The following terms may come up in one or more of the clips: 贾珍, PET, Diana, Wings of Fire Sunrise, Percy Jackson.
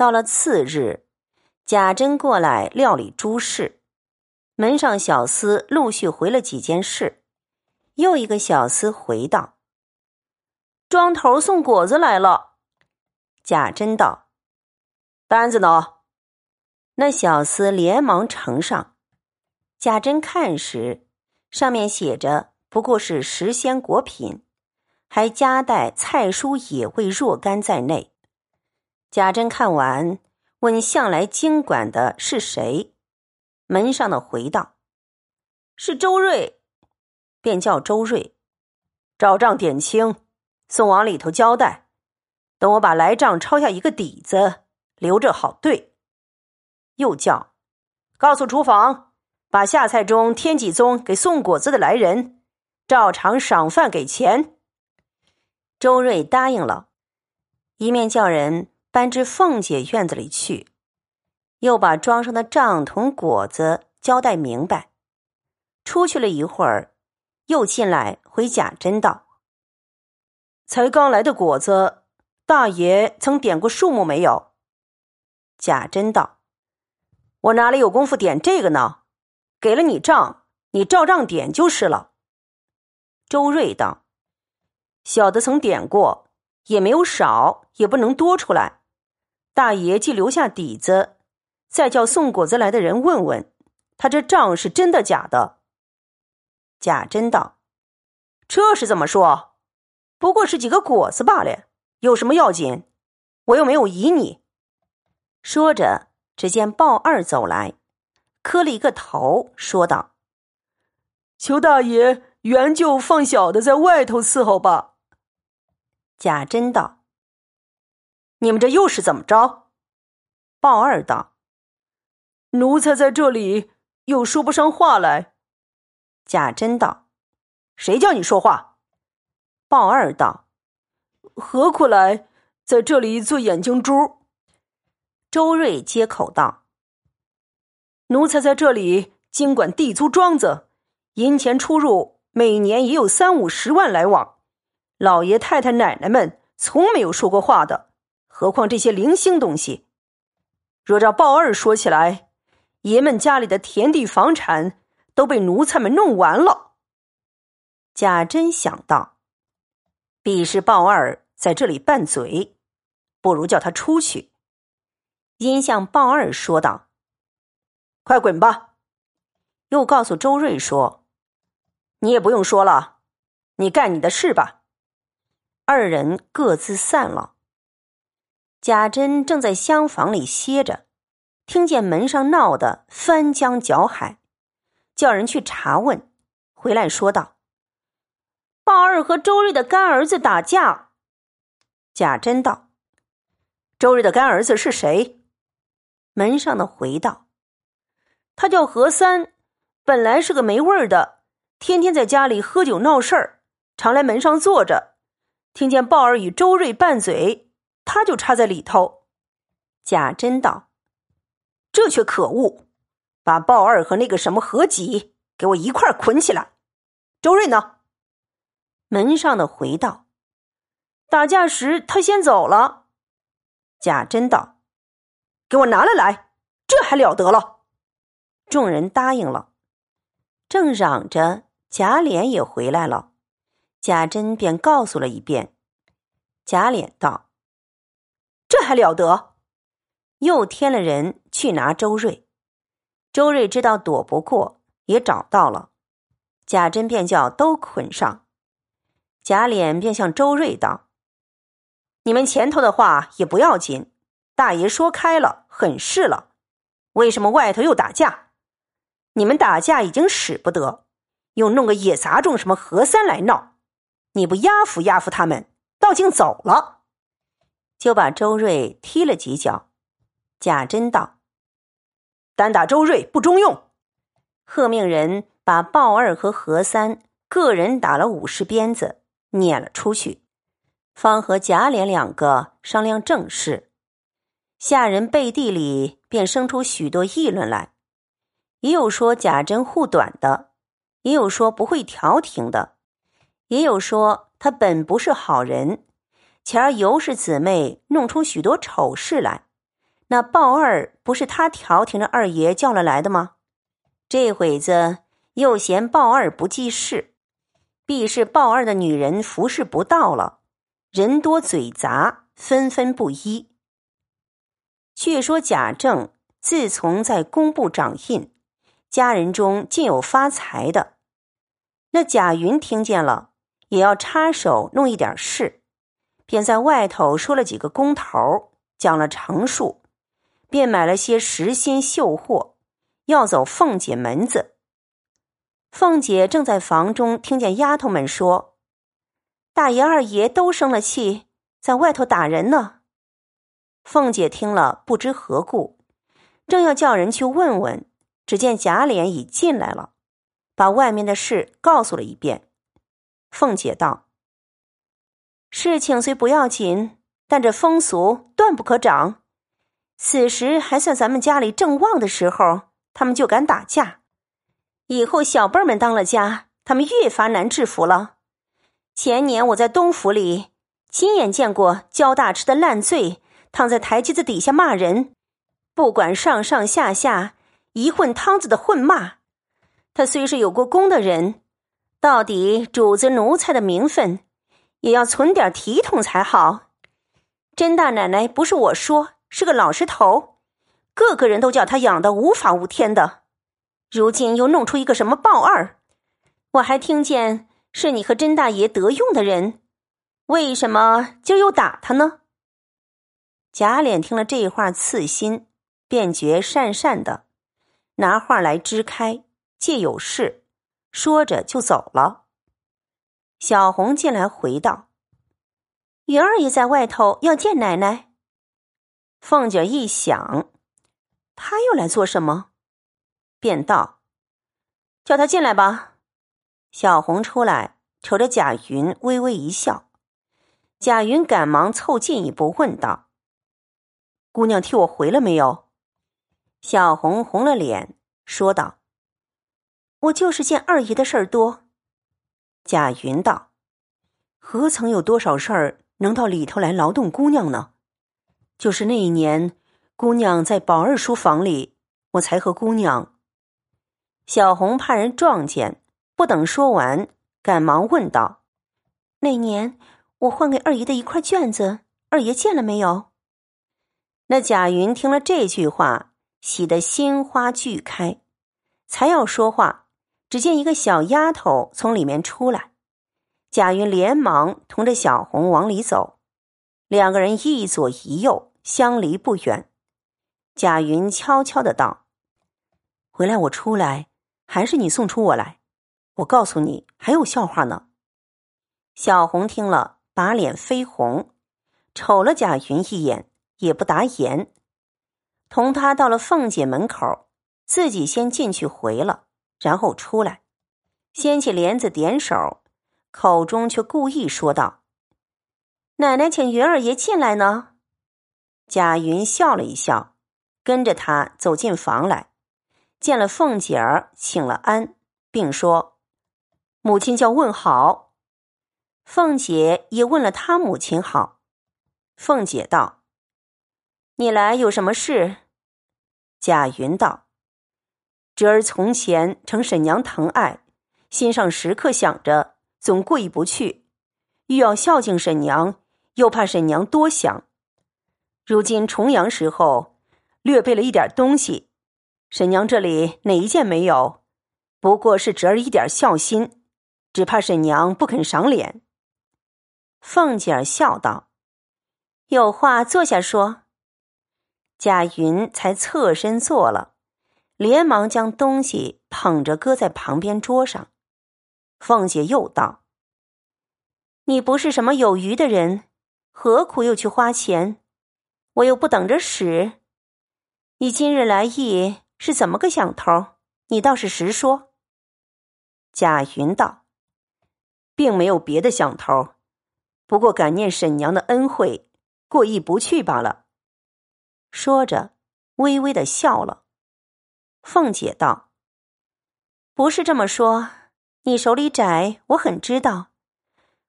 到了次日，贾珍过来料理诸事，门上小厮陆续回了几件事，又一个小厮回道：“庄头送果子来了。”贾珍道：“单子呢？”那小厮连忙呈上。贾珍看时，上面写着不过是时鲜果品，还夹带菜蔬野味若干在内。贾珍看完，问向来经管的是谁，门上的回道：“是周瑞。”便叫周瑞找账点清，送往里头交代，等我把来账抄下一个底子，留着好对。又叫告诉厨房，把下菜中添几宗给送果子的来人，照常赏饭给钱。周瑞答应了，一面叫人搬至凤姐院子里去，又把庄上的账同果子交代明白。出去了一会儿，又进来回贾珍道：“才刚来的果子，大爷曾点过数目没有？”贾珍道：“我哪里有功夫点这个呢？给了你账，你照账点就是了。”周瑞道：“小的曾点过，也没有少，也不能多出来。大爷既留下底子，再叫送果子来的人问问，他这账是真的假的。”贾珍道：“这是怎么说？不过是几个果子罢了，有什么要紧？我又没有疑你。”说着，只见鲍二走来，磕了一个头，说道：“求大爷原就放小的在外头伺候吧。”贾珍道：“你们这又是怎么着？”鲍二道：“奴才在这里又说不上话来。”贾珍道：“谁叫你说话？”鲍二道：“何苦来在这里做眼睛珠？”周瑞接口道：“奴才在这里经管地租庄子，银钱出入每年也有30-50万来往，老爷太太奶奶们从没有说过话的，何况这些零星东西。若照鲍二说起来，爷们家里的田地房产都被奴才们弄完了。”贾珍想到，必是鲍二在这里拌嘴，不如叫他出去。因向鲍二说道：“快滚吧！”又告诉周瑞说：“你也不用说了，你干你的事吧。”二人各自散了。贾珍正在厢房里歇着，听见门上闹得翻江搅海，叫人去查问，回来说道：“鲍二和周瑞的干儿子打架。”贾珍道：“周瑞的干儿子是谁？”门上的回道：“他叫何三，本来是个没味儿的，天天在家里喝酒闹事儿，常来门上坐着，听见鲍二与周瑞拌嘴，他就插在里头。”贾珍道：“这却可恶，把鲍二和那个什么何己给我一块捆起来。周瑞呢？”门上的回道：“打架时他先走了。”贾珍道：“给我拿了来，这还了得了。”众人答应了，正嚷着，贾琏也回来了，贾珍便告诉了一遍。贾琏道：“这还了得！”又添了人去拿周瑞。周瑞知道躲不过，也找到了，贾珍便叫都捆上。贾琏便向周瑞道：“你们前头的话也不要紧，大爷说开了，很是了，为什么外头又打架？你们打架已经使不得，又弄个野杂种什么何三来闹，你不压服压服他们，倒竟走了。”就把周瑞踢了几脚。贾珍道：“单打周瑞不中用。”喝命人把鲍二和何三各人打了50鞭子，撵了出去，方和贾琏两个商量正事。下人背地里便生出许多议论来，也有说贾珍护短的，也有说不会调停的，也有说他本不是好人，前儿尤氏姊妹弄出许多丑事来，那鲍二不是他调停着二爷叫了来的吗？这会子又嫌鲍二不记事，必是鲍二的女人服侍不到了，人多嘴杂，纷纷不一。却说贾政自从在工部掌印，家人中竟有发财的。那贾云听见了，也要插手弄一点事，便在外头说了几个工头，讲了常数，便买了些实心绣货，要走凤姐门子。凤姐正在房中听见丫头们说，大爷二爷都生了气，在外头打人呢。凤姐听了不知何故，正要叫人去问问，只见贾琏已进来了，把外面的事告诉了一遍。凤姐道，事情虽不要紧，但这风俗断不可长，此时还算咱们家里正旺的时候，他们就敢打架，以后小辈们当了家，他们越发难制服了。前年我在东府里亲眼见过焦大吃的烂醉，躺在台阶子底下骂人，不管上上下下，一混汤子的混骂。他虽是有过功的人，到底主子奴才的名分也要存点体统才好。甄大奶奶不是我说，是个老实头，个个人都叫他养得无法无天的，如今又弄出一个什么鲍二，我还听见是你和甄大爷得用的人，为什么今儿又打他呢？贾琏听了这话刺心，便觉讪讪的，拿话来支开，借有事，说着就走了。小红进来回道，云二爷在外头要见奶奶。凤姐一想，他又来做什么？便道，叫他进来吧。小红出来，瞅着贾云微微一笑。贾云赶忙凑近一步问道，姑娘替我回了没有？小红红了脸说道，我就是见二爷的事儿多。贾云道，何曾有多少事儿能到里头来劳动姑娘呢？就是那一年姑娘在宝二书房里，我才和姑娘。小红怕人撞见，不等说完，赶忙问道，那年我换给二爷的一块卷子，二爷见了没有？那贾云听了这句话，喜得心花俱开，才要说话，只见一个小丫头从里面出来。贾云连忙同着小红往里走，两个人一左一右，相离不远。贾云悄悄地道，回来我出来，还是你送出我来，我告诉你还有笑话呢。小红听了把脸绯红，瞅了贾云一眼，也不答言，同他到了凤姐门口，自己先进去回了，然后出来，掀起帘子点手，口中却故意说道，奶奶请云二爷进来呢。贾云笑了一笑，跟着他走进房来，见了凤姐儿，请了安，并说，母亲叫问好。凤姐也问了他母亲好。凤姐道，你来有什么事？贾云道，侄儿从前承婶娘疼爱，心上时刻想着，总过意不去，欲要孝敬婶娘，又怕婶娘多想。如今重阳时候，略备了一点东西，婶娘这里哪一件没有，不过是侄儿一点孝心，只怕婶娘不肯赏脸。凤姐儿笑道，有话坐下说。贾云才侧身坐了，连忙将东西捧着搁在旁边桌上。凤姐又道，你不是什么有余的人，何苦又去花钱？我又不等着使，你今日来意是怎么个想头？你倒是实说。贾云道，并没有别的想头，不过感念婶娘的恩惠，过意不去罢了。说着微微的笑了。凤姐道，不是这么说，你手里窄我很知道，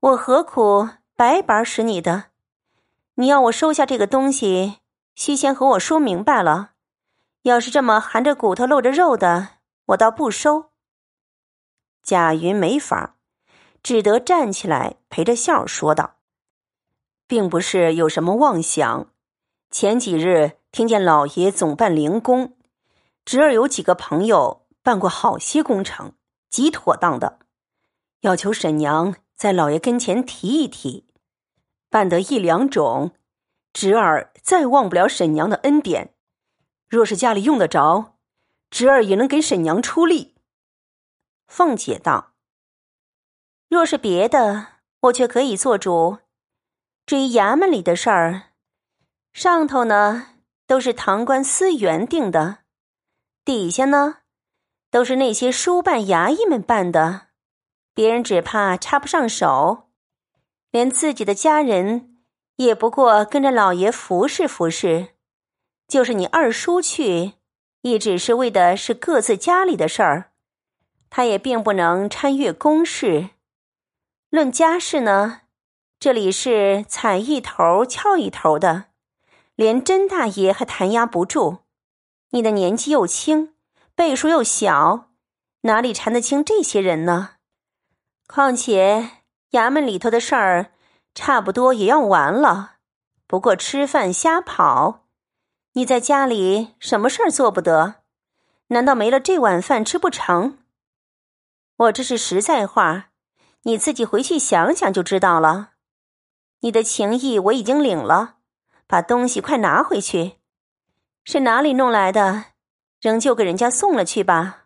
我何苦白白使你的？你要我收下这个东西，西先和我说明白了，要是这么含着骨头露着肉的，我倒不收。贾云没法，只得站起来陪着笑说道，并不是有什么妄想，前几日听见老爷总办零工，侄儿有几个朋友办过好些工程，极妥当的，要求婶娘在老爷跟前提一提，办得一两种，侄儿再忘不了婶娘的恩典，若是家里用得着，侄儿也能给婶娘出力。凤姐道，若是别的我却可以做主，至于衙门里的事儿，上头呢都是堂官司员定的，底下呢都是那些书办衙役们办的，别人只怕插不上手，连自己的家人也不过跟着老爷服侍服侍，就是你二叔去也只是为的是各自家里的事儿，他也并不能参阅公事。论家事呢，这里是踩一头翘一头的，连甄大爷还弹压不住，你的年纪又轻，辈数又小，哪里缠得清这些人呢？况且衙门里头的事儿差不多也要完了，不过吃饭瞎跑，你在家里什么事儿做不得，难道没了这碗饭吃不成？我这是实在话，你自己回去想想就知道了。你的情意我已经领了，把东西快拿回去，是哪里弄来的，仍旧给人家送了去吧。